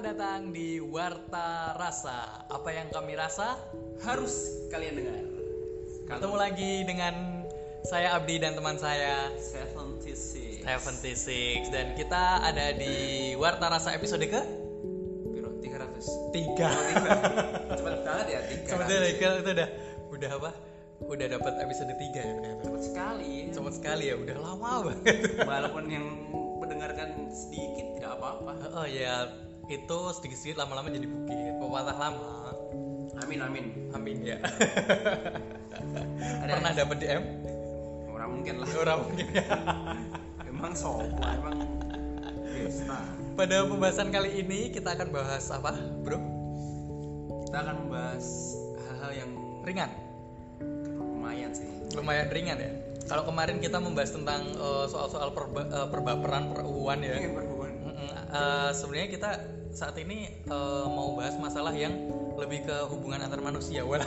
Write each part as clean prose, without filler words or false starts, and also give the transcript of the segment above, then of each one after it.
Selamat datang di Warta Rasa. Apa yang kami rasa harus kalian dengar. Ketemu lagi dengan saya Abdi dan teman saya Seventy Six. Dan kita ada di Warta Rasa episode ke? 300. Cepat banget ya 300. Itu udah apa? Udah dapat episode 3 ya ternyata. Cepat sekali ya, udah lama banget. Walaupun yang mendengarkan sedikit tidak apa-apa. Oh ya, itu sedikit-sedikit lama-lama jadi bukit, pepatah lama. Amin ya. Pernah dapat DM? Orang mungkin. Emang sopan, emang besta. Pada pembahasan kali ini kita akan bahas apa, bro? Kita akan membahas hal-hal yang ringan. Lumayan sih. Lumayan ringan ya. Kalau kemarin kita membahas tentang soal-soal perbaperan, perempuan ya. Sebenarnya kita saat ini mau bahas masalah yang lebih ke hubungan antar manusia, hubungan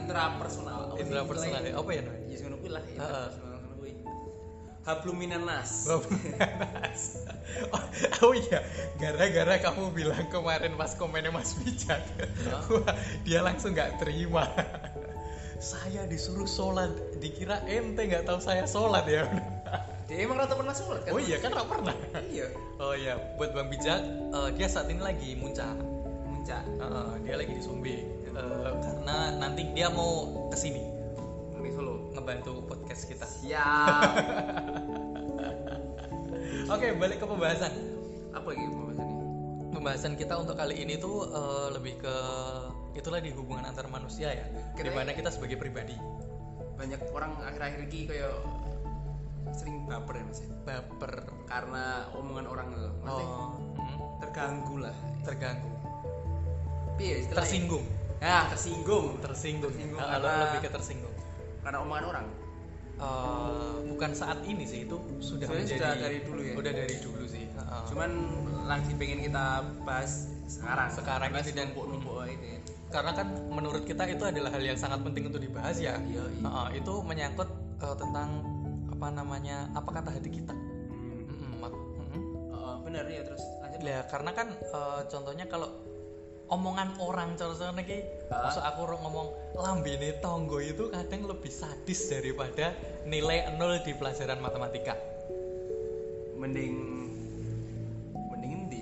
intrapersonal. Intrapersonal ya, apa ya namanya? Ya ngono kuwi lah, intrapersonal ngono kuwi. Habluminanas. Oh iya, gara-gara kamu bilang kemarin pas komennya Mas Bijak, dia langsung nggak terima. Saya disuruh sholat, dikira ente nggak tahu saya sholat ya. Dia emang rata pernah sholat kan? Oh iya kan rata pernah. Iya. Oh iya, buat Bang Bijak, dia saat ini lagi muncak. Dia lagi di Sumbi. Karena nanti dia mau kesini. Nanti solo ngebantu podcast kita. Siap. Oke, balik ke pembahasan. Apa lagi pembahasannya? Pembahasan kita untuk kali ini tuh lebih ke itulah di hubungan antar manusia ya. Dimana kita sebagai pribadi. Banyak orang akhir-akhir ini kayak sering baper ya mas ya? Baper karena omongan orang loh terganggu tersinggung. Lebih ke tersinggung karena omongan orang bukan saat ini sih, itu sudah dari dulu ya, udah dari dulu sih, cuman lagi pengen kita bahas sekarang itu dan numpuk itu ya. Karena kan menurut kita itu adalah hal yang sangat penting untuk dibahas ya. Itu menyangkut tentang apa kata hati kita. Benar ya, terus lanjut ya, karena kan contohnya kalau omongan orang contohnya kayak maksud aku ngomong lambene tonggo itu kadang lebih sadis daripada nilai 0 di pelajaran matematika. Mending endi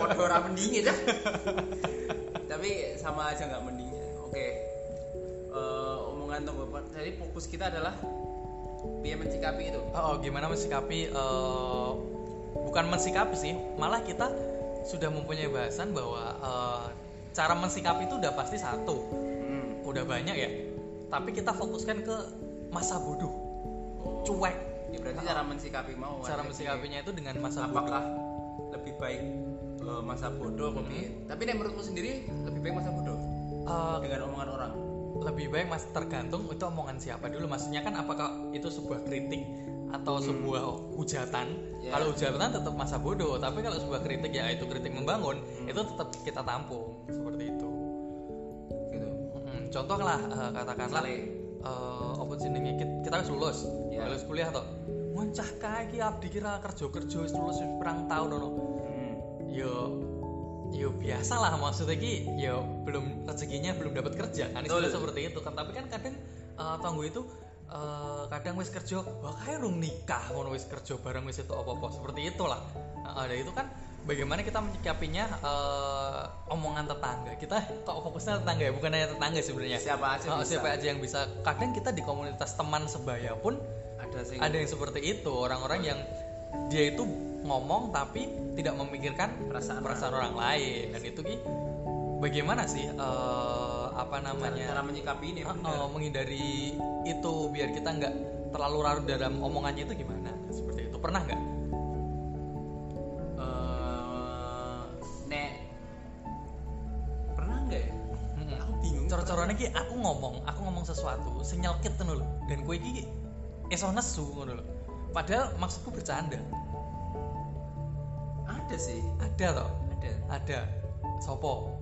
padha ora mendinge dah. Tapi sama aja enggak mendingnya. Oke. Omongan tonggo, jadi fokus kita adalah dia mensikapi itu. Gimana mensikapi? Bukan mensikapi sih, malah kita sudah mempunyai bahasan bahwa cara mensikapi itu udah pasti satu, udah banyak ya. Tapi kita fokuskan ke masa bodoh, cuek. Ya berarti cara mensikapi mau. Cara mensikapinya itu dengan masa bodoh. Apakah lebih baik masa bodoh? Tapi menurutmu sendiri lebih baik masa bodoh dengan omongan orang? Lebih baik mas, tergantung itu omongan siapa dulu. Maksudnya kan apakah itu sebuah kritik atau sebuah hujatan? Kalau hujatan tetap masa bodoh, tapi kalau sebuah kritik ya itu kritik membangun, itu tetap kita tampung seperti itu. Gitu. Contohlah katakanlah opportunity kita harus lulus kuliah toh. Ngoncah kae iki abdi kira kerja lulus pirang taun ono. Yo biasalah, maksudnya ki yo belum rezekinya belum dapat kerja kan, istilah seperti itu kan. Tapi kan kadang tanggo itu kadang wis kerja wae rung nikah ngono, wis kerja bareng wis itu apa-apa seperti itulah. Ada itu kan bagaimana kita menyikapinya omongan tetangga. Kita kok fokusnya tetangga ya, bukan hanya tetangga sebenarnya. Siapa aja yang bisa. Kadang kita di komunitas teman sebaya pun ada yang seperti itu, orang-orang yang dia itu ngomong tapi tidak memikirkan perasaan orang lain. Dan itu ki bagaimana sih cara menyikapi ini, menghindari itu biar kita nggak terlalu larut dalam omongannya itu gimana, seperti itu. Pernah nggak ya? Aku bingung coro-corone ki aku ngomong sesuatu sinyal kit ngono lho, dan kowe iki iso nesu ngono lho, padahal maksudku bercanda. Ada sih, ada sopo.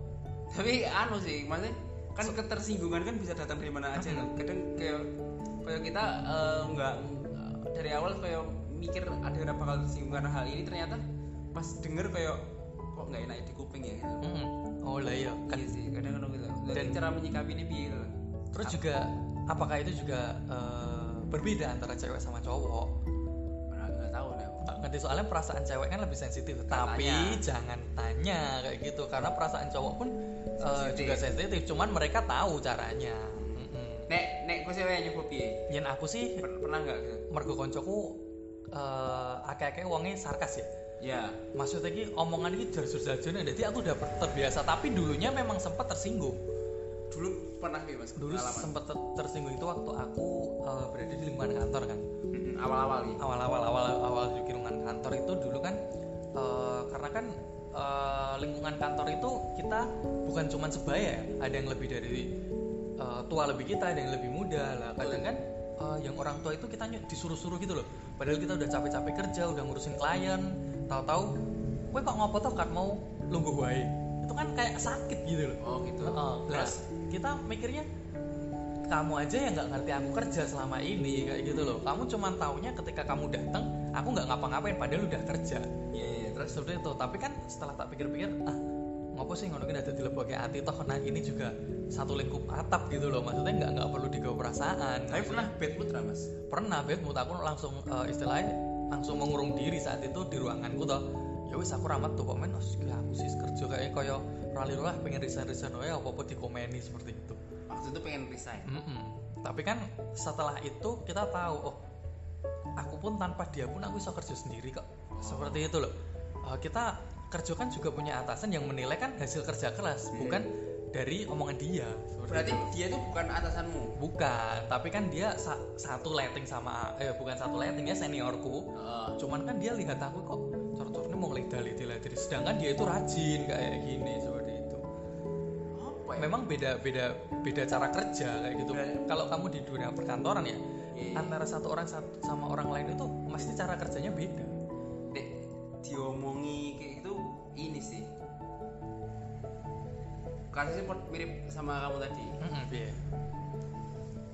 Tapi sih maksudnya kan ketersinggungan kan bisa datang dari mana aja. Kadang kayak kita nggak dari awal kayak mikir ada bakal tersinggungan hal ini, ternyata pas denger kayak kok nggak enak di kuping ya gitu. Oh lah ya kan sih kadang-kadang gitu. Dan cara menyikapi ini piye gitu. Terus juga apakah itu juga berbeda antara cewek sama cowok? Nggak tahu nih. Ngerti soalnya perasaan cewek kan lebih sensitif. Tapi jangan tanya kayak gitu karena perasaan cowok pun juga sensitif. Cuman mereka tahu caranya. Nek ku sih nyebut piye? Yen aku sih pernah nggak gitu. Mergo koncoku akeh-akeh wonge sarkas ya. Ya, maksudnya ki omongan iki jor-jor-jorane dadi aku udah terbiasa tapi dulunya memang sempat tersinggung. Dulu pernah ya, Mas. Dulu sempat tersinggung itu waktu aku berada di lingkungan kantor kan. Awal-awal di lingkungan kantor itu dulu kan karena kan lingkungan kantor itu kita bukan cuma sebaya, ada yang lebih dari tua lebih kita, ada yang lebih muda lah. Kadang kan yang orang tua itu kita disuruh-suruh gitu loh. Padahal kita udah capek-capek kerja, udah ngurusin klien, tahu-tahu, kowe kok ngopo toh kan mau lungguh wae. Itu kan kayak sakit gitu loh. Oh gitu. Terus kita mikirnya kamu aja yang nggak ngerti aku kerja selama ini kayak gitu loh. Kamu cuma taunya ketika kamu datang, aku nggak ngapa-ngapain padahal udah kerja. Iya. Terus seperti itu. Tapi kan setelah tak pikir-pikir, ngopo sih ngono ki ada dilebokake ati toh nah ini juga satu lingkup atap gitu loh. Maksudnya enggak perlu digawe perasaan. Tapi pernah bad mood Mas? Pernah bad mood aku langsung istilahnya langsung mengurung diri saat itu di ruanganku toh. Ya wis aku ramet tuh komen aku sih kerja kayak koyo rali-ralah pengen resign wae apa-apa dikomeni seperti itu. Waktu itu pengen resign. Tapi kan setelah itu kita tahu aku pun tanpa dia pun aku bisa kerja sendiri kok. Seperti itu loh. Kita kerja kan juga punya atasan yang menilai kan hasil kerja keras bukan dari omongan dia. Berarti itu. Dia itu bukan atasanmu? Bukan, tapi kan dia satu lighting sama bukan satu lightingnya seniorku. Cuman kan dia lihat aku kok cor-cornya mau ngelidah-lidah. Sedangkan dia itu rajin kayak gini seperti itu. Apa ya? Memang beda cara kerja kayak gitu. Kalau kamu di dunia perkantoran ya antara satu orang sama orang lain itu mesti cara kerjanya beda. Dek diomongi kayak gitu ini sih kasusnya mirip sama kamu tadi. Iya.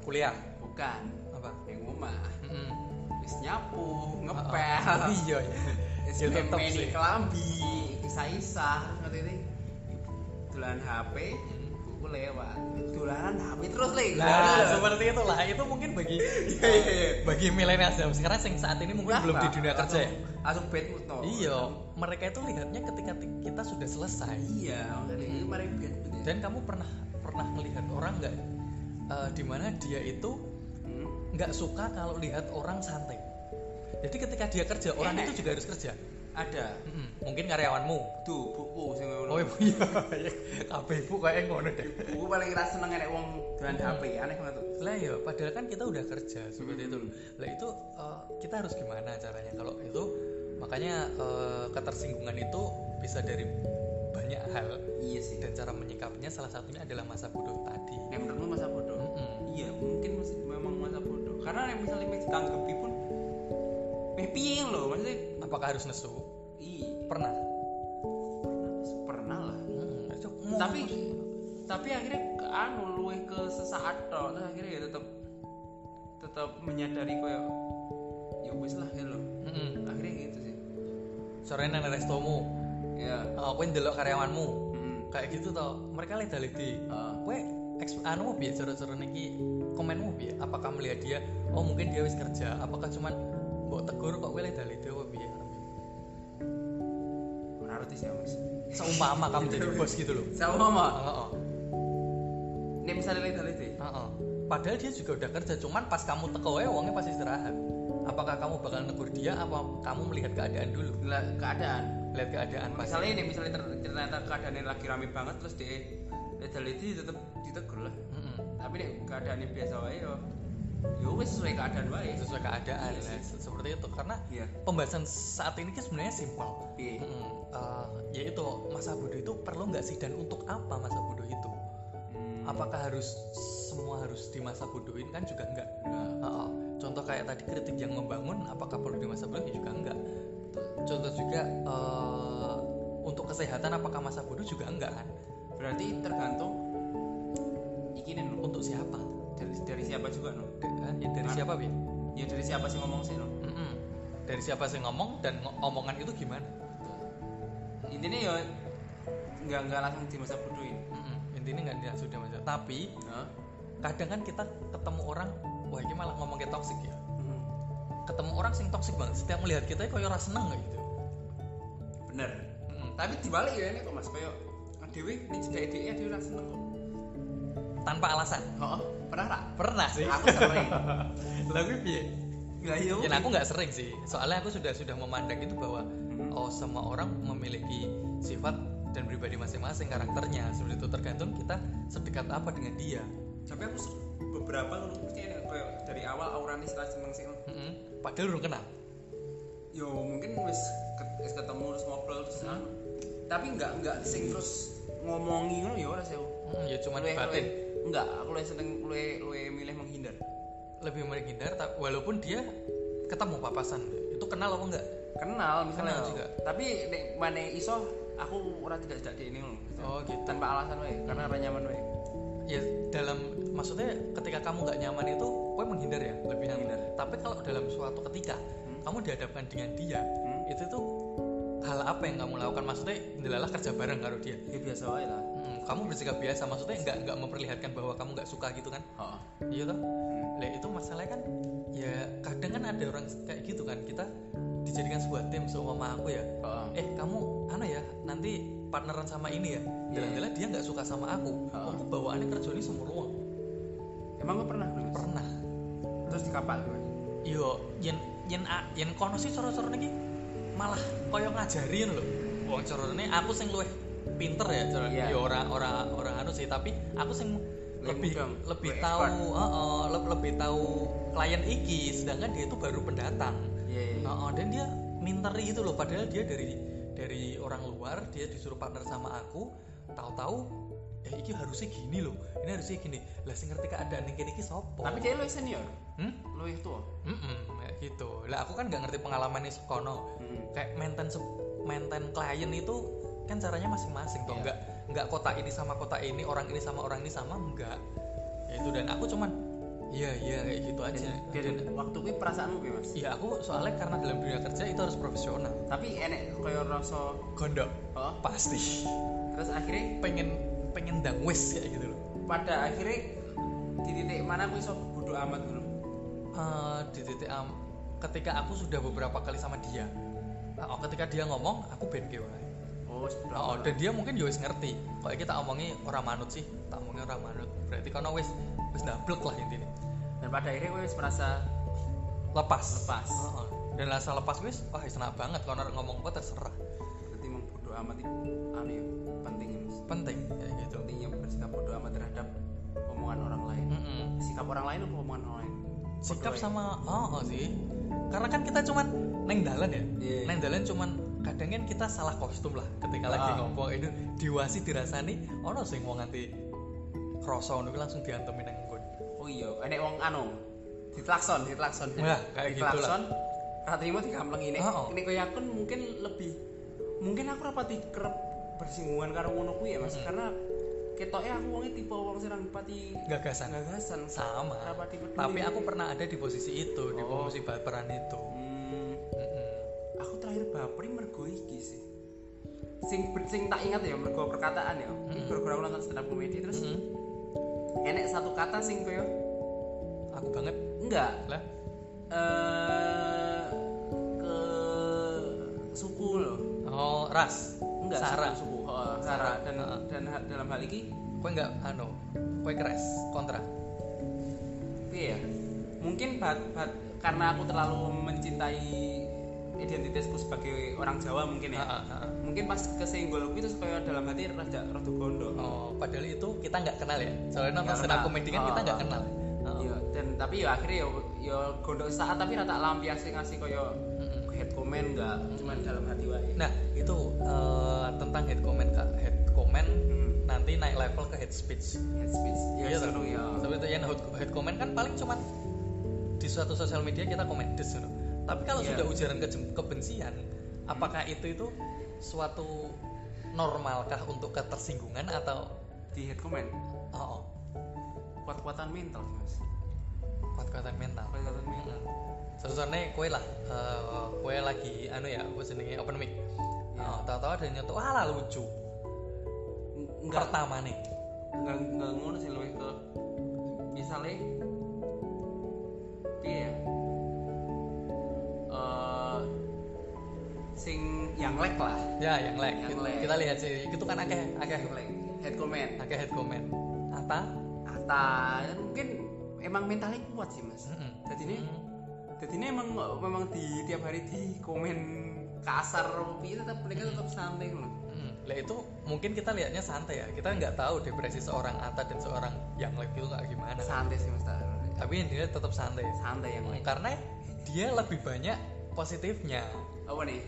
Kuliah? Bukan. Apa? Yang rumah. Terus nyapu, ngepel. Iya ya. Terus meni kelambi, kisah-kisah ngerti-ngerti. Dolanan HP, buku lewat. Dolanan HP terus lagi. Nah, seperti itulah. Itu mungkin bagi milenial sekarang yang saat ini mungkin belum di dunia kerja ya. Langsung bad mood no. Iya, mereka itu lihatnya ketika kita sudah selesai. Iya, mereka bad mood. Dan kamu pernah melihat orang nggak di mana dia itu nggak suka kalau lihat orang santai. Jadi ketika dia kerja, orang itu juga harus kerja. Ada. Mungkin karyawanmu. Tuh, buku sing ngono. Oh iya. Kabeh ibu kayak ngono deh. Buku paling ra seneng nek wong dolan HP aneh ngono tuh. Lah ya, padahal kan kita udah kerja seperti itu. Lah itu kita harus gimana caranya kalau itu makanya ketersinggungan itu bisa dari banyak hal. Iya sih. Dan cara menyikapinya salah satunya adalah masa bodoh tadi. Nek menurutmu masa bodoh? Iya, mungkin memang masa bodoh. Karena nek misalnya ditanggapi pun piye lho, maksudnya apakah harus nesu? Pernah lah. Tapi akhirnya luwih ke sesaat tok, terus akhirnya ya tetap menyadari koyo ya wis lah gitu lho. Akhirnya gitu sih. Sore nang restomu. Ya, kowe ndelok karyawanmu. Kayak gitu toh. Mereka leda-ledi. Kowe anu piye cara-carane iki? Komenmu piye? Apakah melihat dia mungkin dia wis kerja, apakah cuman mbok tegur kok kowe leda-leda apa piye? Berarti sih Mas. Seumpama kamu jadi bos gitu loh. Seumpama. Heeh. Nek misale leda-leda. Heeh. Padahal dia juga udah kerja, cuman pas kamu teko wae wonge pasti istirahat. Apakah kamu bakal negur dia apa kamu melihat keadaan dulu? Lihat keadaan. Misalnya ternyata keadaannya lagi rame banget terus dia leda-leda tetep ditegur lah. Tapi nek keadaannya biasa wae yo. Ya wis sesuai keadaan ya, seperti itu karena pembahasan saat ini kan sebenarnya simpel. Yaitu masa bodoh itu perlu nggak sih dan untuk apa masa bodoh itu? Apakah harus semua harus di masa bodohin kan juga enggak. Contoh kayak tadi kritik yang membangun apakah perlu di masa bodoh juga enggak. Contoh juga untuk kesehatan apakah masa bodoh juga enggak kan. Berarti tergantung ikinin untuk siapa. Dari siapa juga no? Dari siapa bi? Ya dari siapa sih ngomong sih no? Dari siapa sih ngomong dan omongan itu gimana? intinya ya nggak langsung dimasa bodohin. Intinya nggak langsung dimasa. Tapi kadang kan kita ketemu orang, wah ini malah ngomong kayak toksik ya. Ketemu orang sing toksik banget. Setiap melihat kita kok ora seneng kayak gitu. Bener. Tapi dibalik ya ini kok Mas koyo dhewe iki cedhek-cedhek dhewe ora seneng kok. Tanpa alasan. Heeh. Pernah ra? Pernah sih. Aku sering. Lah kuwi piye? Ya yo. Ya aku enggak sering sih. Soalnya aku sudah memandang itu bahwa oh semua orang memiliki sifat dan pribadi masing-masing karakternya. Sebenarnya itu tergantung kita sedekat apa dengan dia. Tapi aku beberapa mesti dari awal aurane salah seneng-seneng. Heeh. Padahal urung kenal. Yo mungkin wis ketemu terus ngobrol terus tapi enggak sing terus ngomongi ngono ya ora sih. Ya cuman batin. Enggak, aku lebih seneng luwe milih menghindar. Lebih milih menghindar walaupun dia ketemu papasan. Itu kenal apa enggak? Kenal, misalnya juga. Tapi nek mane iso aku ora tidak dene ngono. Oh, gitu. Tanpa alasan wae, karena ora nyaman wae. Ya dalam maksudnya ketika kamu nggak nyaman itu kowe menghindar ya lebih menghindar. Tapi kalau dalam suatu ketika kamu dihadapkan dengan dia itu tuh hal apa yang kamu lakukan? Maksudnya ndelalah kerja bareng karo dia ya biasa wae lah. Kamu bersikap biasa maksudnya nggak memperlihatkan bahwa kamu nggak suka gitu kan. Iya toh. Lah itu masalahnya kan ya kadang kan ada orang kayak gitu kan, kita dijadikan sebuah tim seumpama aku ya. Kamu ya nanti partneran sama ini ya. Dalam-dalam dia nggak suka sama aku. Aku bawaannya kerja ini semua ruang. Emang gue pernah. Terus di kapal gue. Yo, yen kono sih coro-corone iki malah koyo ngajarin lho. Wong corone aku sing luwih pinter ya corone. Yeah. Yo ora anu sih, tapi aku sing lebih tahu, lebih tahu klien iki, sedangkan dia itu baru pendatang. Dan dia minteri itu loh, padahal dia dari orang luar, dia disuruh partner sama aku, tahu-tahu iki harusnya gini loh, ini harusnya gini. Lah sing ngerti keadaan iki sopo. Tapi dia luwih senior. Luwih tua. Kayak gitu. Lah aku kan enggak ngerti pengalamannya sekono. Kayak maintain klien itu kan caranya masing-masing toh, enggak kota ini sama kota ini, orang ini sama orang ini sama, enggak. Ya itu, dan aku cuman iya kayak gitu aja. Dan waktu kuwi perasaanmu piye, Mas? Iya, aku soalnya karena dalam dunia kerja itu harus profesional. Tapi enek koyo rasa gondok. Pasti. Terus akhirnya pengen ndang wis kayak gitu loh. Pada akhirnya di titik mana aku iso bodo amat dulu. Di titik ketika aku sudah beberapa kali sama dia. Ketika dia ngomong, aku ben ke wae. Dan dia mungkin ya wis ngerti. Kok iki tak omongi ora manut sih. Tak omongi ora manut. Berarti kono wis ndablek lah intine. Dan pada akhirnya gue wis merasa lepas. Dan rasa lepas wis enak banget kono ngomong apa terserah. Berarti mung bodo amat iki anu ya penting kayak gitu. Pentingnya bersikap bodo amat terhadap omongan orang lain. Sikap orang lain apa omongan orang lain? Sikap bodo sama sih. Karena kan kita cuman neng dalan ya. Yeah. Neng dalan cuman kadang kan kita salah kostum lah ketika lagi ngomong itu diwasi dirasani ono sing wong nganti kroso ngono langsung diantemi nang nggon. Oh iya, enek wong anu ditlakson. Nah, kayak gitu lah. Ra trimo digampleng ini. Ini koyo aku mungkin lebih aku rapati kerep bersinggungan karo ngono kuwi ya Mas, karena ketoke aku wonge tipe wong sing rapati gagasan sama. Tapi aku pernah ada di posisi itu, di posisi baperan itu. Aku terakhir baper mergo iki sih. Sing tak ingat ya mergo perkataan ya. Gara-gara aku nonton stand up comedy terus enek satu kata sing koyo aku banget. Enggak. Lah. Ke suku loh. Ras. Enggak, Sarah. Dan dalam hal ini kowe enggak kowe keras kontra. Iya. Mungkin karena aku terlalu mencintai identitasku sebagai orang Jawa mungkin ya. Mungkin pas kesenggol itu supaya dalam hati rada gondok. Padahal itu kita enggak kenal ya. Soalnya nonton stand up comedy kan kita enggak kenal. Iya, dan tapi ya akhirnya ya gondok saat tapi rada lampiase ngasih koyo head comment enggak, cuman dalam hati wae. Nah, itu tentang head comment Kak. Head comment nanti naik level ke head speech. Head speech. Ya seru ya. Tapi yang head comment kan paling cuman di suatu sosial media kita komen des ngono. Tapi kalau sudah ujaran kebencian, apakah itu suatu normalkah untuk ketersinggungan atau di head comment? Kuat-kuatan mental, Mas. Kuat-kuatan mental. Sebenarnya kowe lagi apa jenenge open mic. Oh, tahu-tahu ada nyetok, ala lucu. Enggak. Pertama nih. Enggak ngono sih luwih ke misale piye ya? Sing yang lag lah. Ya, yang lag. Kita lihat sih. Itu kan akeh head comment. Akeh head comment. Ata mungkin emang mentalnya kuat sih, Mas. Heeh. Jadi ini memang di tiap hari di komen kasar tapi tetap mereka tetap santai loh. Lah itu mungkin kita lihatnya santai ya. Kita nggak tahu depresi seorang Ata dan seorang yang lag itu nggak gimana. Santai sih Mas. Tapi dia tetap santai yang lag. Karena dia lebih banyak positifnya. Apa nih?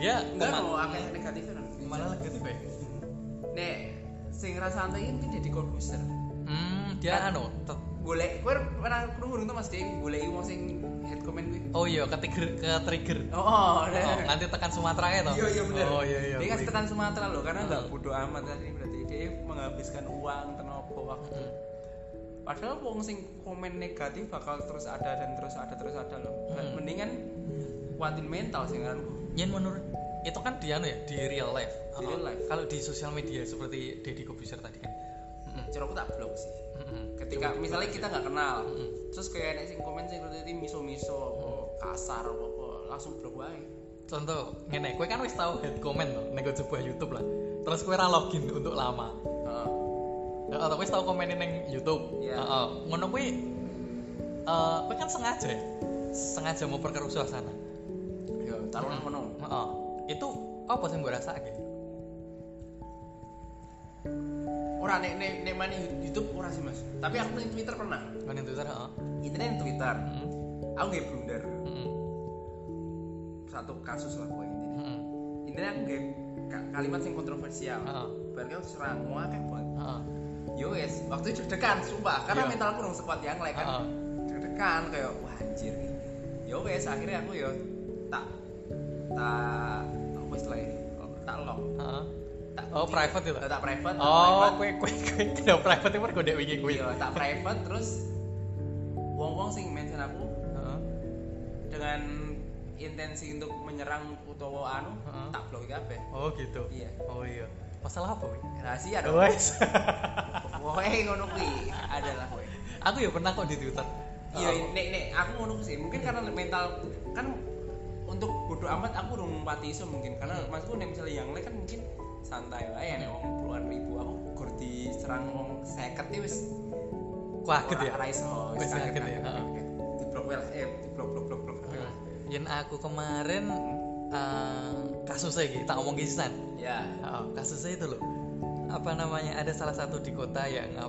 Dia enggak mau akeh negatifnya. Malah negatif ya. Nek sing rasa santai iki jadi komposer. Dia golek kuwi ora krungu to Mas Ding, goleki wong sing head comment kuwi. Oh iya, ke trigger. Oh, nanti tekan Sumatera ya to. Iya bener. Oh iya. Dia kasih tekan Sumatera loh karena enggak bodo amat tadi berarti dia menghabiskan uang, tenaga, waktu. Padahal wong sing komen negatif bakal terus ada loh. Mendingan kuatin mental sih ngaranku. Yen menurut itu kan dianu ya di real life. Kalau di sosial media seperti Deddy Kobuser tadi kan. Cara aku tak blok sih. Ketika Cuma misalnya kita nggak kenal, terus kayak neng komen sih berarti miso-miso, kasar, apa langsung blok wae. Contoh, ngene, kowe kan wis tau head comment loh, nego sebuah YouTube lah. Terus kowe ra login untuk lama. Atau kowe tau komenin neng YouTube. Ngono kowe kan sengaja mau perkeruh suasana. Ya, taruhan ngono. Itu apa sih mbok rasake? Ora nek mani YouTube ora sih Mas. Tapi aku ning Twitter pernah. Ning Twitter, heeh. Internet Twitter. Aku nggih blunder. Satu kasus lah kowe intine. Intine aku nggih kalimat sing kontroversial. Bareng aku serang wae kan, Bang. Yo wis, waktu itu deg-degan sumpah karena mentalku rung sekuat yang lek kan. Deg-degan kaya wah anjir. Yo wis akhirnya aku yo tak wis lek. Tak log. Private itu? Tak private. Kuwi tidak private itu mergo ndek wingi kuwi. Iya, tak private terus wong-wong sing mention aku, dengan intensi untuk menyerang utawa tak blok kabeh. Oh gitu. Iya. Oh iya. Masalah apa kuwi? Rahasia dong. Wes. Pokoke ngono kuwi adalah kowe. Aku ya pernah kok di Twitter. Iya, nek aku ngono sih. Mungkin karena mental kan untuk bodo amat aku rung pati iso mungkin karena maksudku nek misalnya yang lain kan mungkin santai lah ya, wong puluhan ribu aku gur diserang wong 50 iki wis kaget ya. Ora iso wis kaget ya. Di blok. Yen aku kemarin kasusnya iki tak omong pisan. Ya. Kasusnya itu loh. Apa namanya? Ada salah satu di kota yang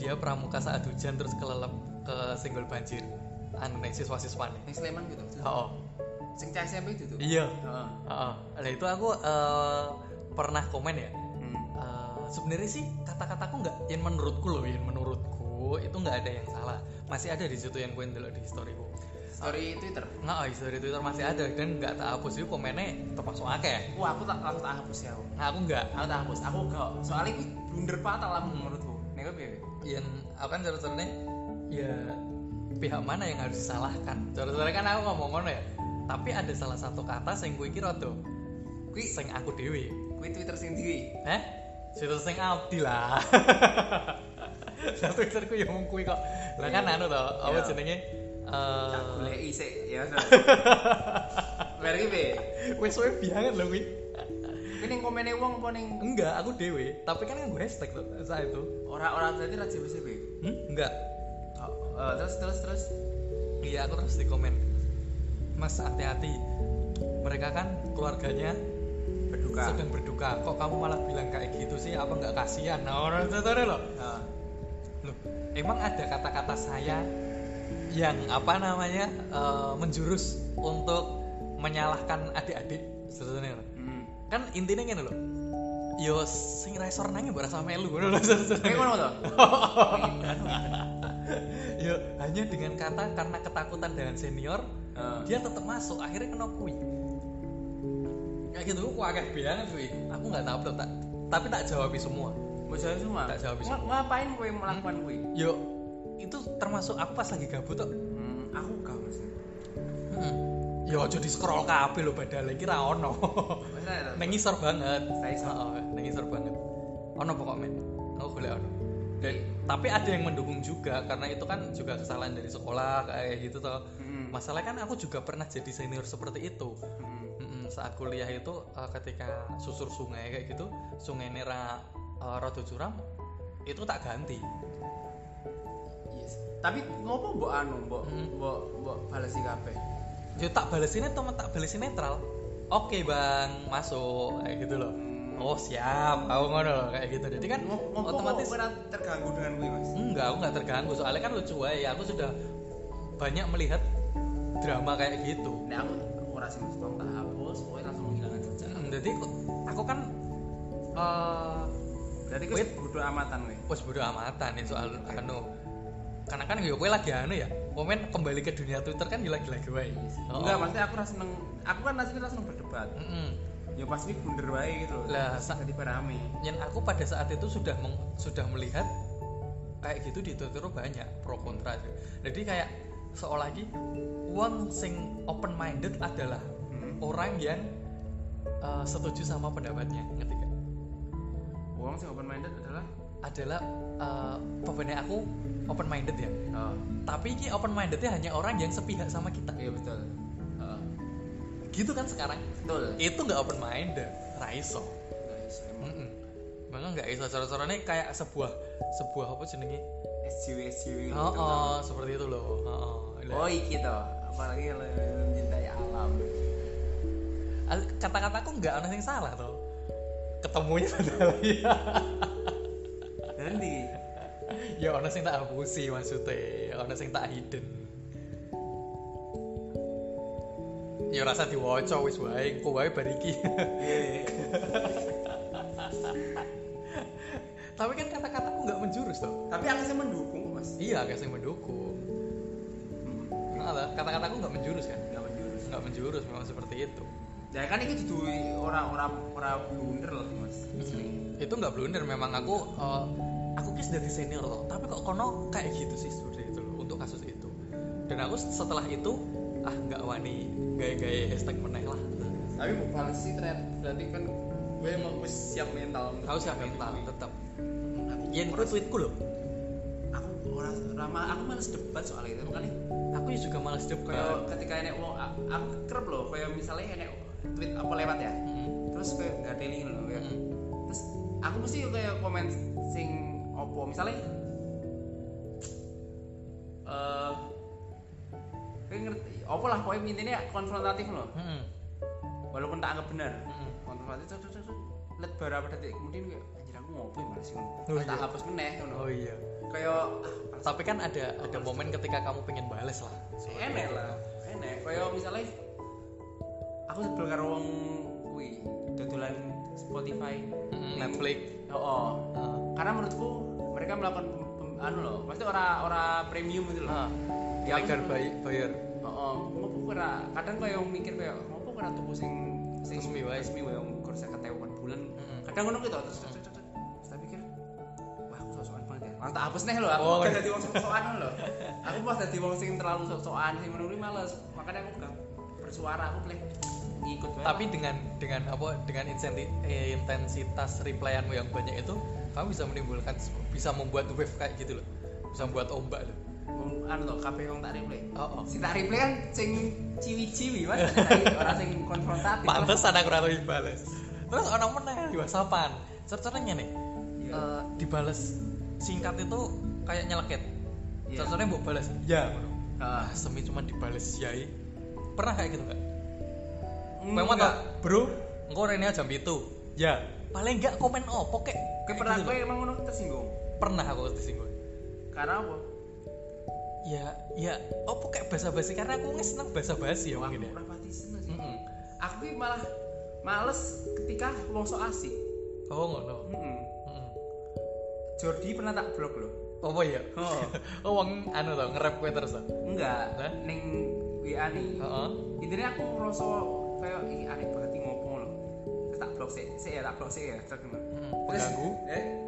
dia pramuka saat hujan terus kelelep ke singgol banjir. Anu siswa-siswane. Ning Sleman gitu. Heeh. Sing cah SMP itu tuh. Iya. Heeh. Lah itu aku pernah komen ya. Sebenarnya sih kata-kataku enggak yang menurutku itu enggak ada yang salah. Masih ada di situ yang gue ndelok di storyku. Story Twitter. Heeh, story Twitter masih ada dan enggak tak hapus itu komennya terpaksa akeh. Wah, aku tak langsung tak hapus ya. Nah, aku enggak hapus. Aku enggak. Soalnya itu blunder fatal lah menurutku. Nek kowe piye? Yen aku kan cerone ya pihak mana yang harus disalahkan? Cerone kan aku ngomong ngono ya. Tapi ada salah satu kata sing gue kira tuh. Kuwi sing aku dhewe. Kuwi Twitter sing dhewe. Hah? Twitter sing Abdi lah. Lah Twitterku yo mung kuwi kok. Lah kan to, apa jenenge? Tak goleki sik ya. Mergi be. Wis suwe banget lho kuwi. Kuwi ning komene wong apa ning enggak, aku dhewe. Tapi kan nganggo hashtag to saat itu. Ora berarti ra JWC kuwi. Enggak. Terus. Iya, aku terus di komen. Mas hati-hati. Mereka kan keluarganya sedang berduka, kok kamu malah bilang kayak gitu sih, apa nggak kasihan? Nah, orang-orang loh, emang ada kata-kata saya yang menjurus untuk menyalahkan adik-adik, sebenarnya kan intinya gini loh, yo sing resor nangis berasa melu, sebenarnya. Yo hanya dengan kata karena ketakutan dengan senior, dia tetap masuk, akhirnya kena kui. Kayak gitu, aku agak bilang cuy. Aku nggak tahu belum tak. Tapi tak jawabi semua. Tak jawabi semua. Ngapain gue melakukan gue? Yo, itu termasuk aku pas lagi gabut tuh. Aku gabut sih. Ya aja di scroll kabeh lho padahal iki ra ono. Nang ngisor banget. Heeh, nang ngisor banget. Ono pokok men. Aku golek ono. Tapi ada yang mendukung juga karena itu kan juga kesalahan dari sekolah kayak gitu toh. Masalahnya kan aku juga pernah jadi senior seperti itu. Saat kuliah itu ketika susur sungai kayak gitu, sungai nera rada curam itu tak ganti. Yes. Tapi ngopo mbok anu mbok balesi kabeh. Yo tak balesine temen tak balesi netral. Oke, Bang, masuk kayak gitu loh. Oh, siap. Aku ngono loh kayak gitu. Jadi kan otomatis terganggu dengan kuwi, Mas. Enggak, aku enggak terganggu. Soalnya kan lucu ae. Aku sudah banyak melihat drama kayak gitu. Nah, aku ora sing mesti tak hapus, kowe langsung kehilangan jejak. Jadi aku kan berarti kowe bodo amatan kowe. Wis bodo amatan itu soal anu. Karena kan kowe lagi anu ya. Komen kembali ke dunia Twitter kan gila-gila wae. Enggak, maksudnya aku rasa seneng. Aku kan rasa seneng berdebat. Ya pasti bunder wae gitu loh. Lah, tadi rame. Yen aku pada saat itu sudah melihat kayak gitu di Twitter banyak pro kontra. Jadi kayak seolah lagi wong sing open minded adalah orang yang setuju sama pendapatnya, ngerti gak? Wong sing open minded adalah pembene aku open minded ya. Tapi ini open mindednya hanya orang yang sepihak sama kita. Iya betul. Gitu kan sekarang. Betul. Itu nggak open minded, raiso. Makanya nggak iso. Cara-caranya kayak sebuah apa jenenge? SJW gitu. Oh, seperti itu loh. Oh, iki toh. Apalagi kalau mencintai alam. Kata-kataku nggak ada yang salah toh. Ketemunya padahal ya. Nanti. Ya ana sing tak hapusi maksudnya, ana sing tak hidden. Ya rasa diwaca wis wae, kowe wae bar iki. Tapi kan kata-kataku enggak menjurus toh. Tapi aku sing mendukung, Mas. Iya, aku sing mendukung. Nah, kata-kataku enggak menjurus kan? Enggak menjurus memang seperti itu. Ya kan ini dudu ora blunder loh, Mas. Itu enggak blunder memang aku kis dari senior loh, tapi kok kono kayak gitu sih seperti itu loh untuk kasus itu. Dan aku setelah itu nggak wani gaya-gaya hashtag meneh lah. Tapi balas sih berarti kan gue emang siap mental. Aku siap mental tetap. Yen ku tweetku loh. Aku malas debat soal itu makanya. Aku juga malas debat. Kayak ketika enek wong aku kerep loh kayak misalnya enek tweet apa lewat ya. Terus kayak enggak telingin loh kayak. Terus aku mesti kayak komen sing opo misalnya kayak ngerti opo lah pokoknya intinya konfrontatif loh walaupun tak anggap benar konfrontatif lihat beberapa detik kemudian kayak anjir aku ngopo ya malas tak hapus meneh kan oh iya kayak tapi kan ada momen ketika kamu pengen bales lah enak kayak misalnya aku sebel karo wong kuwi dodolan Spotify Netflix karena menurutku mereka melakukan anu loh, maksudnya ora premium gitu loh. Ya agar bayar. Ngopo ora kadang koyo mikir koyo ngopo ora tuku sing resmi wae wong kurang 50.000 bulan. Kadang ngono ki to terus tak pikir wah aku sok-sokan banget ya. Lah tak hapus neh lho aku dadi wong sok-sokan lho. Aku malah dadi wong sing terlalu sok-sokan sing menuri males. Makanya aku gak bersuara aku pleh ngikut wae. Tapi dengan intensitas replyanmu yang banyak itu kamu bisa membuat wave kayak gitu loh. Bisa membuat ombak loh. Anu to kabeh wong tak replay. Heeh. Sing tak replay kan sing ciwi-ciwi Mas, ora sing konfrontatif. Pantesan aku ora tau bales. Terus ana meneh di WhatsApp-an. Cercone ngene. Dibales singkat itu kayak nyeleket. Cercone mbok bales. Ya ngono. Heeh, semi cuma dibales yai. Pernah kayak gitu enggak? Memang tak, Bro. Engko rene jam 7. Ya, paling enggak komen opo kek. Pernah gue emang ngono tersinggung. Pernah aku tersinggung. Karena apa? Ya, opo kayak basa-basi karena aku seneng basa-basi ya mungkin ya. Aku pasti seneng sih. Aku malah males ketika wong sok asik. Oh ngono. Jordi pernah tak blok lho. Apa ya? Oh wong anu to nge-rap kowe terus to? Enggak. Ning WA ni. Heeh. Intine aku ngerasa kayak iki aneh banget iki ngopo lho. Terus tak blok sik ya.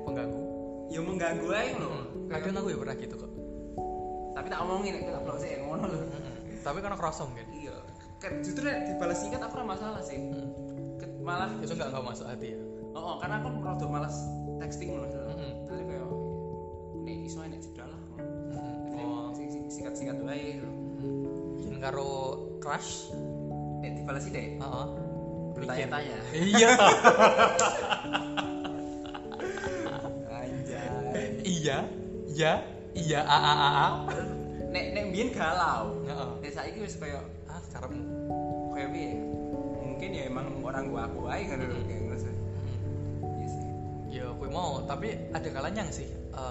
Pengganggu? Ya mengganggu aja lho. Kadang aku ya pernah gitu kok. Tapi tak omongin, aku tak blok sik ngono lho. Tapi kan kroso mungkin. Iya. Justru dibalas singkat aku gak masalah sih. Malah itu gak kamu masuk hati ya? Oh, karena aku rada malas texting loh. Tapi kayak nek iso nek jeda lah. Singkat-singkat wae. Yen karo crush nek dibalasi deh. Heeh. Bertanya-tanya. Iya. Anjay. Iya, nek mbiyen galau. Heeh. Nek saiki wis koyo karep koyo piye? Mungkin ya emang orang gua aku ae kan ngerasa. Ya gue mau, tapi ada kalanya sih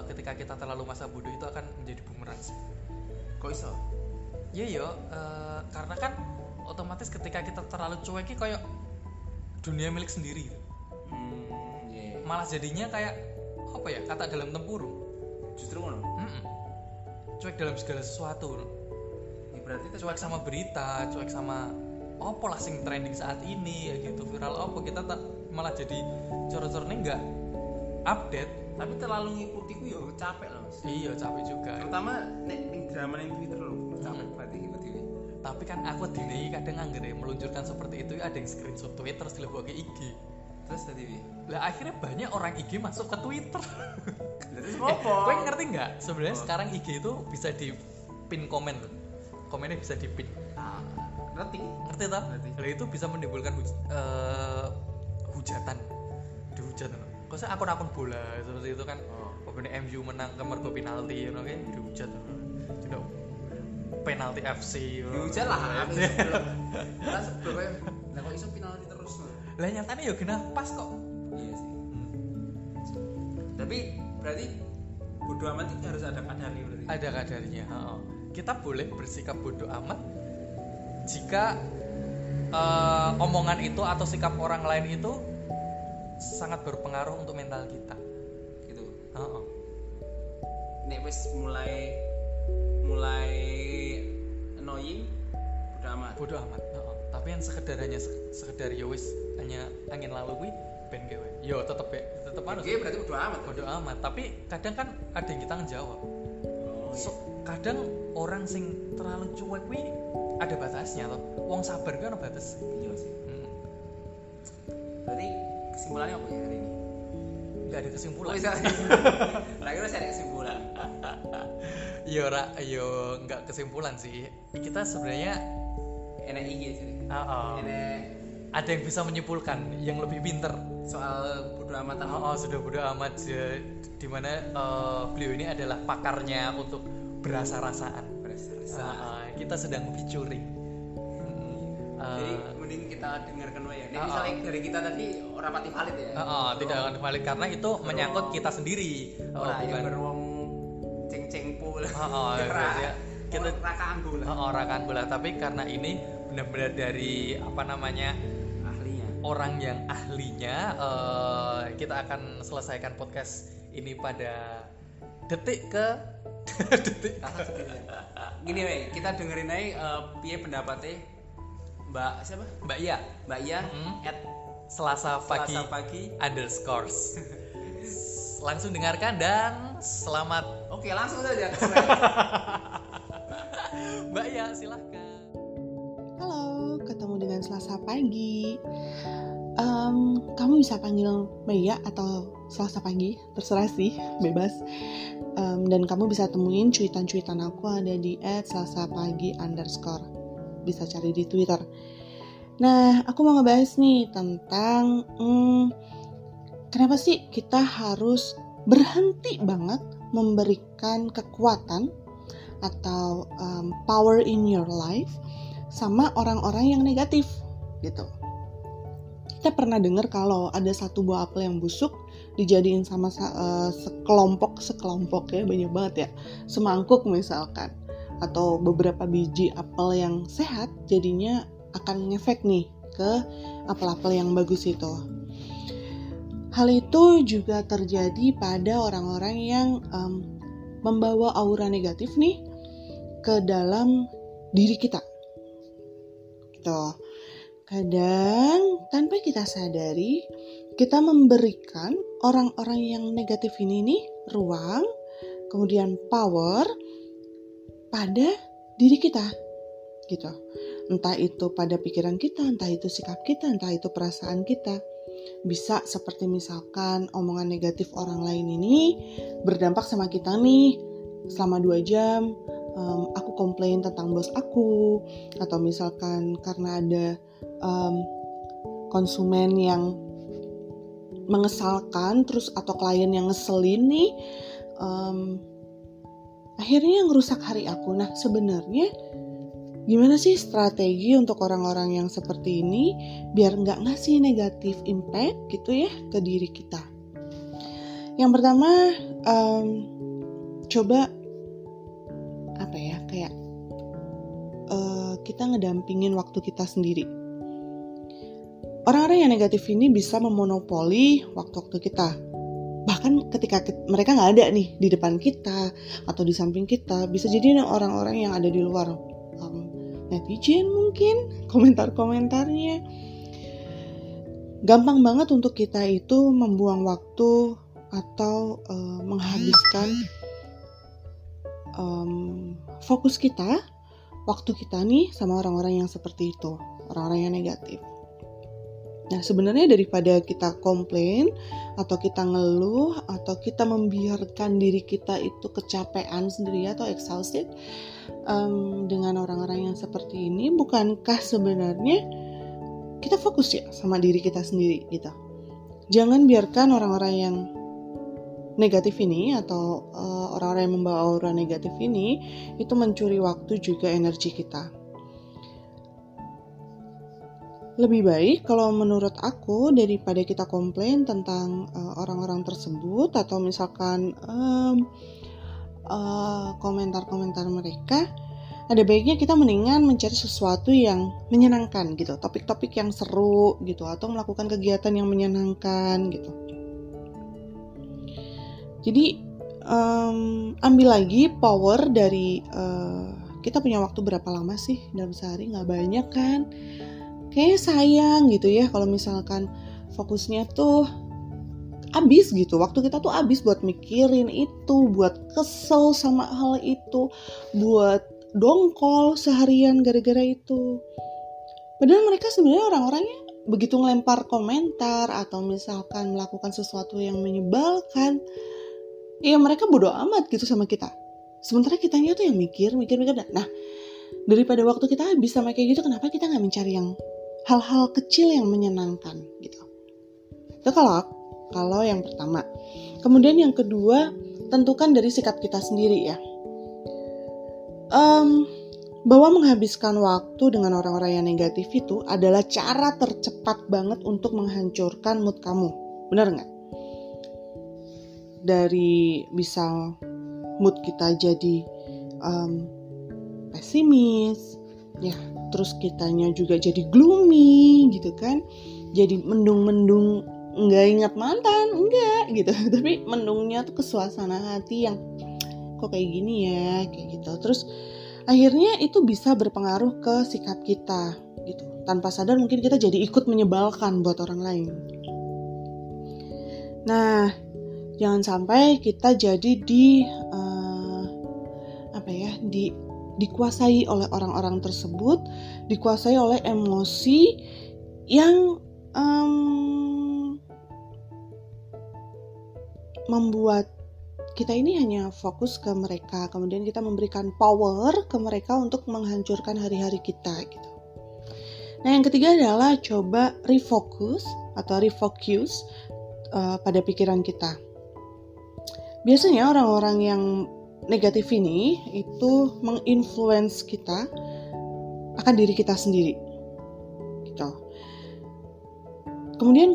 ketika kita terlalu masa bodoh itu akan menjadi bumerang sih. Kok iso? Iya, karena kan otomatis ketika kita terlalu cuek kayak dunia milik sendiri. Malah jadinya kayak apa ya, kata dalam tempurung. Justru ngono. Cuek dalam segala sesuatu. Ya berarti cuek sama berita, cuek sama opo lah sing trending saat ini ya gitu, viral opo, kita malah jadi coro-corone enggak update, tapi terlalu ngikuti ku yo capek loh. Iya, capek juga. Terutama nek ning drama ning Twitter lho, capek banget ngikuti. Tapi kan aku dene kadang anggere meluncurkan seperti itu ada yang screenshot Twitter terus dilebokke IG. Terus tadi piye? Lah akhirnya banyak orang IG masuk ke Twitter. Terus opo? Kowe ngerti enggak? Sebenarnya sekarang IG itu bisa di-pin komen. Komennya bisa di-pin. Ah, ngerti ta? Lah itu bisa menimbulkan hujatan. Dihujat kan. Kok saya akun-akun bola seperti itu kan. Pemain MU menang ke mergo penalti ngono kan dihujat. Cedok. Penalti FC. Dihujat lah. Lah sebel koyo lah kok iso penalti terus. Lah nyatane yo genah pas kok. Iya sih. Tapi berarti bodoh amat itu harus ada kadarnya berarti. Ada kadarnya, heeh. Kita boleh bersikap bodoh amat jika omongan itu atau sikap orang lain itu sangat berpengaruh untuk mental kita. Gitu. Heeh. Nek wis mulai annoying, bodo amat. Tapi yang sekedar ya wis hanya angin lalu kuwi ben gawe. Yo tetep harus. Oke, berarti bodo amat. Tapi kadang kan ada yang kita ngejawab. So, kadang orang sing terlalu cuek kuwi ada batasnya loh. Wong sabar kan ada batas. Iya sih. Berarti kesimpulannya apa ya hari ini? Enggak ada kesimpulan. Terakhir masih ada kesimpulan. Yo enggak kesimpulan sih. Kita sebenarnya enak IG sih. Ada yang bisa menyimpulkan, yang lebih pinter soal bodo amat. Sudah bodo amat. Di mana beliau ini adalah pakarnya untuk berasa-rasaan. Kita sedang featuring. Jadi mending kita dengarkan ya. Ini misalnya dari kita tadi orang pati valid ya. Tidak akan valid karena itu menyangkut kita sendiri. Bukan beruang ceng-ceng pul. Kita raka anggul lah. Tapi karena ini benar-benar dari ahlinya. Orang yang ahlinya. Kita akan selesaikan podcast ini pada detik. Gini weh, kita dengerin aja piye pendapatnya Mbak Iya at Selasa Pagi _ langsung dengarkan dan selamat. Oke, langsung saja. Mbak Iya, silahkan. Halo, ketemu dengan Selasa Pagi. Kamu bisa panggil Meya atau Selasa Pagi, terserah sih, bebas. Dan kamu bisa temuin cuitan-cuitan aku ada di @selasapagi_ bisa cari di Twitter. Nah, aku mau ngebahas nih tentang kenapa sih kita harus berhenti banget memberikan kekuatan atau power in your life sama orang-orang yang negatif gitu. Kita pernah dengar kalau ada satu buah apel yang busuk dijadiin sama sekelompok ya, banyak banget ya, semangkuk misalkan, atau beberapa biji apel yang sehat jadinya akan ngefek nih ke apel-apel yang bagus itu. Hal itu juga terjadi pada orang-orang yang membawa aura negatif nih ke dalam diri kita gitu. Kadang tanpa kita sadari, kita memberikan orang-orang yang negatif ini nih ruang, kemudian power pada diri kita gitu. Entah itu pada pikiran kita, entah itu sikap kita, entah itu perasaan kita. Bisa seperti misalkan omongan negatif orang lain ini berdampak sama kita nih. Selama 2 jam aku komplain tentang bos aku, atau misalkan karena ada konsumen yang mengesalkan, terus atau klien yang ngeselin nih, akhirnya ngerusak hari aku. Nah, sebenarnya gimana sih strategi untuk orang-orang yang seperti ini biar nggak ngasih negatif impact gitu ya ke diri kita? Yang pertama, coba apa ya, kayak kita ngedampingin waktu kita sendiri. Orang-orang yang negatif ini bisa memonopoli waktu-waktu kita. Bahkan ketika mereka nggak ada nih di depan kita atau di samping kita, bisa jadi orang-orang yang ada di luar, netizen mungkin, komentar-komentarnya. Gampang banget untuk kita itu membuang waktu atau menghabiskan fokus kita, waktu kita nih sama orang-orang yang seperti itu, orang-orang yang negatif. Nah, sebenarnya daripada kita komplain atau kita ngeluh atau kita membiarkan diri kita itu kecapean sendiri atau exhausted dengan orang-orang yang seperti ini, bukankah sebenarnya kita fokus ya sama diri kita sendiri gitu. Jangan biarkan orang-orang yang negatif ini atau orang-orang yang membawa aura negatif ini itu mencuri waktu juga energi kita. Lebih baik kalau menurut aku daripada kita komplain tentang orang-orang tersebut atau misalkan komentar-komentar mereka, ada baiknya kita mendingan mencari sesuatu yang menyenangkan gitu, topik-topik yang seru gitu, atau melakukan kegiatan yang menyenangkan gitu. Jadi ambil lagi power dari kita punya waktu berapa lama sih dalam sehari, nggak banyak kan? Kayaknya sayang gitu ya kalau misalkan fokusnya tuh abis gitu, waktu kita tuh abis buat mikirin itu, buat kesel sama hal itu, buat dongkol seharian gara-gara itu. Padahal mereka sebenarnya orang-orangnya begitu ngelempar komentar atau misalkan melakukan sesuatu yang menyebalkan, ya mereka bodo amat gitu sama kita. Sementara kitanya tuh yang mikir. Nah, daripada waktu kita habis sama kayak gitu, kenapa kita nggak mencari yang hal-hal kecil yang menyenangkan gitu. Itu kalau yang pertama. Kemudian yang kedua, tentukan dari sikap kita sendiri ya. Bahwa menghabiskan waktu dengan orang-orang yang negatif itu adalah cara tercepat banget untuk menghancurkan mood kamu. Benar nggak? Dari bisa mood kita jadi pesimis, ya terus kitanya juga jadi gloomy gitu kan, jadi mendung-mendung, nggak ingat mantan, enggak gitu, tapi mendungnya tuh ke suasana hati yang kok kayak gini ya, kayak gitu. Terus akhirnya itu bisa berpengaruh ke sikap kita gitu, tanpa sadar mungkin kita jadi ikut menyebalkan buat orang lain. Nah, jangan sampai kita jadi dikuasai oleh orang-orang tersebut, dikuasai oleh emosi yang membuat kita ini hanya fokus ke mereka, kemudian kita memberikan power ke mereka untuk menghancurkan hari-hari kita gitu. Nah, yang ketiga adalah coba refocus atau refocus pada pikiran kita. Biasanya orang-orang yang negatif ini itu menginfluence kita akan diri kita sendiri gitu. Kemudian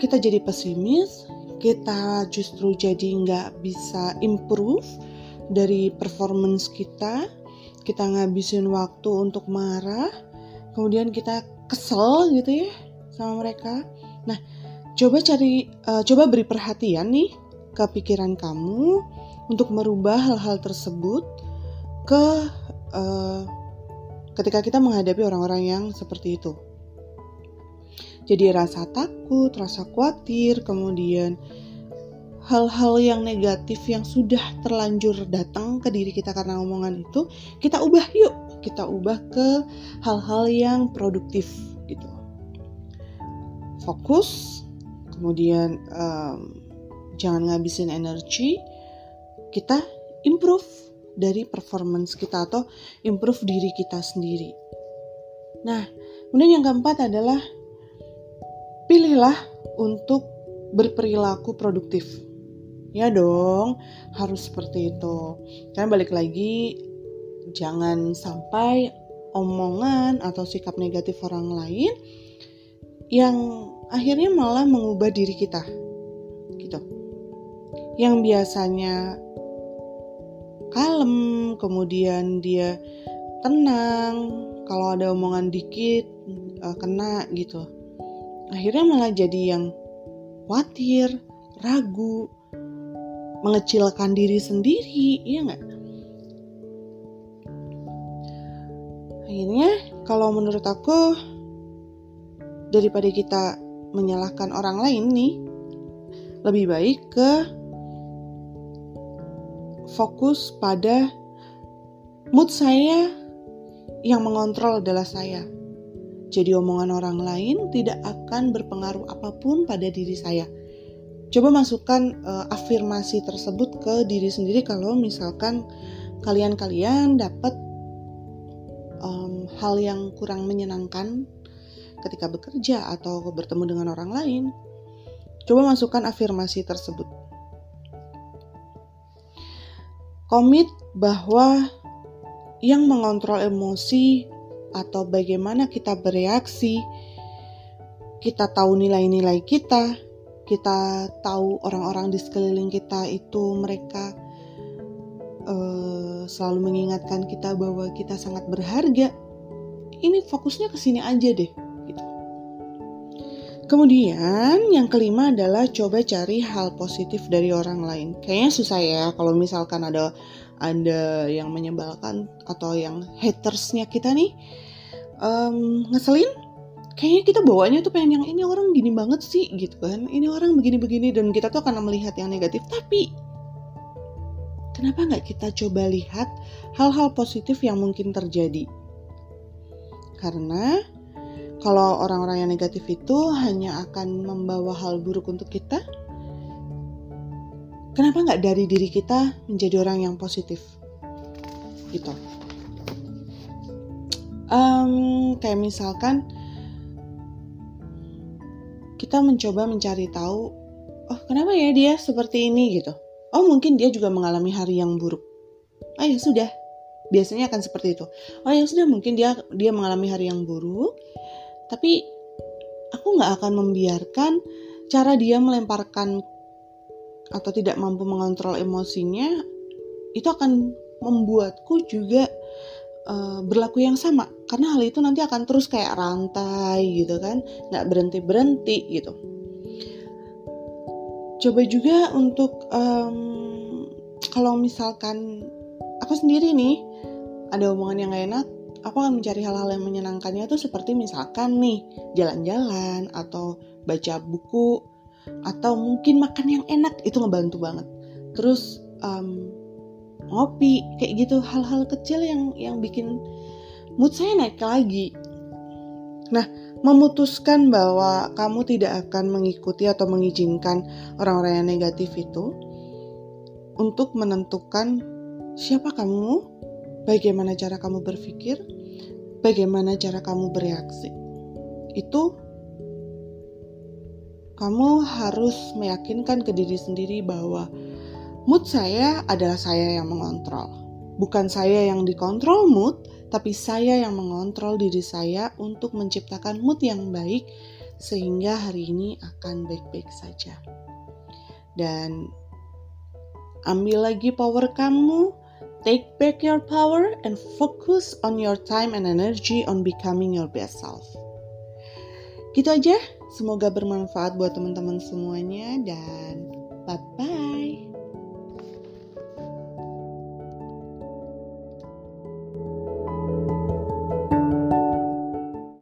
kita jadi pesimis, kita justru jadi nggak bisa improve dari performance kita ngabisin waktu untuk marah, kemudian kita kesel gitu ya sama mereka. Nah, coba beri perhatian nih ke pikiran kamu untuk merubah hal-hal tersebut ketika kita menghadapi orang-orang yang seperti itu. Jadi rasa takut, rasa khawatir, kemudian hal-hal yang negatif yang sudah terlanjur datang ke diri kita karena omongan itu, kita ubah yuk, kita ubah ke hal-hal yang produktif gitu. Fokus, kemudian jangan ngabisin energi, kita improve dari performance kita atau improve diri kita sendiri. Nah, kemudian yang keempat adalah pilihlah untuk berperilaku produktif. Ya dong, harus seperti itu. Karena balik lagi, jangan sampai omongan atau sikap negatif orang lain yang akhirnya malah mengubah diri kita. Gitu. Yang biasanya kalem, kemudian dia tenang, kalau ada omongan dikit kena gitu. Akhirnya malah jadi yang khawatir, ragu, mengecilkan diri sendiri, iya nggak? Akhirnya, kalau menurut aku, daripada kita menyalahkan orang lain nih, lebih baik ke fokus pada mood saya, yang mengontrol adalah saya. Jadi omongan orang lain tidak akan berpengaruh apapun pada diri saya. Coba masukkan afirmasi tersebut ke diri sendiri kalau misalkan kalian dapat hal yang kurang menyenangkan ketika bekerja atau bertemu dengan orang lain. Coba masukkan afirmasi tersebut. Komit bahwa yang mengontrol emosi atau bagaimana kita bereaksi, kita tahu nilai-nilai kita. Kita tahu orang-orang di sekeliling kita itu mereka selalu mengingatkan kita bahwa kita sangat berharga. Ini fokusnya ke sini aja deh. Gitu. Kemudian yang kelima adalah coba cari hal positif dari orang lain. Kayaknya susah ya kalau misalkan ada yang menyebalkan atau yang hatersnya kita nih ngeselin. Kayaknya kita bawaannya tuh pengen yang ini orang gini banget sih gitu kan, ini orang begini-begini, dan kita tuh akan melihat yang negatif. Tapi kenapa gak kita coba lihat hal-hal positif yang mungkin terjadi? Karena kalau orang-orang yang negatif itu hanya akan membawa hal buruk untuk kita, kenapa gak dari diri kita menjadi orang yang positif gitu? Kayak misalkan kita mencoba mencari tahu, oh kenapa ya dia seperti ini gitu. Oh mungkin dia juga mengalami hari yang buruk. Oh ya sudah, biasanya akan seperti itu. Oh ya sudah, mungkin dia mengalami hari yang buruk. Tapi aku nggak akan membiarkan cara dia melemparkan atau tidak mampu mengontrol emosinya itu akan membuatku juga berlaku yang sama, karena hal itu nanti akan terus kayak rantai gitu kan, nggak berhenti gitu. Coba juga untuk kalau misalkan aku sendiri nih ada omongan yang nggak enak, aku akan mencari hal-hal yang menyenangkannya tuh, seperti misalkan nih jalan-jalan atau baca buku atau mungkin makan yang enak, itu ngebantu banget. Terus ngopi, kayak gitu, hal-hal kecil yang bikin mood saya naik lagi. Nah, memutuskan bahwa kamu tidak akan mengikuti atau mengizinkan orang-orang yang negatif itu untuk menentukan siapa kamu, bagaimana cara kamu berpikir, bagaimana cara kamu bereaksi. Itu kamu harus meyakinkan ke diri sendiri bahwa mood saya adalah saya yang mengontrol. Bukan saya yang dikontrol mood, tapi saya yang mengontrol diri saya untuk menciptakan mood yang baik sehingga hari ini akan baik-baik saja. Dan ambil lagi power kamu, take back your power and focus on your time and energy on becoming your best self. Gitu aja, semoga bermanfaat buat teman-teman semuanya dan bye-bye.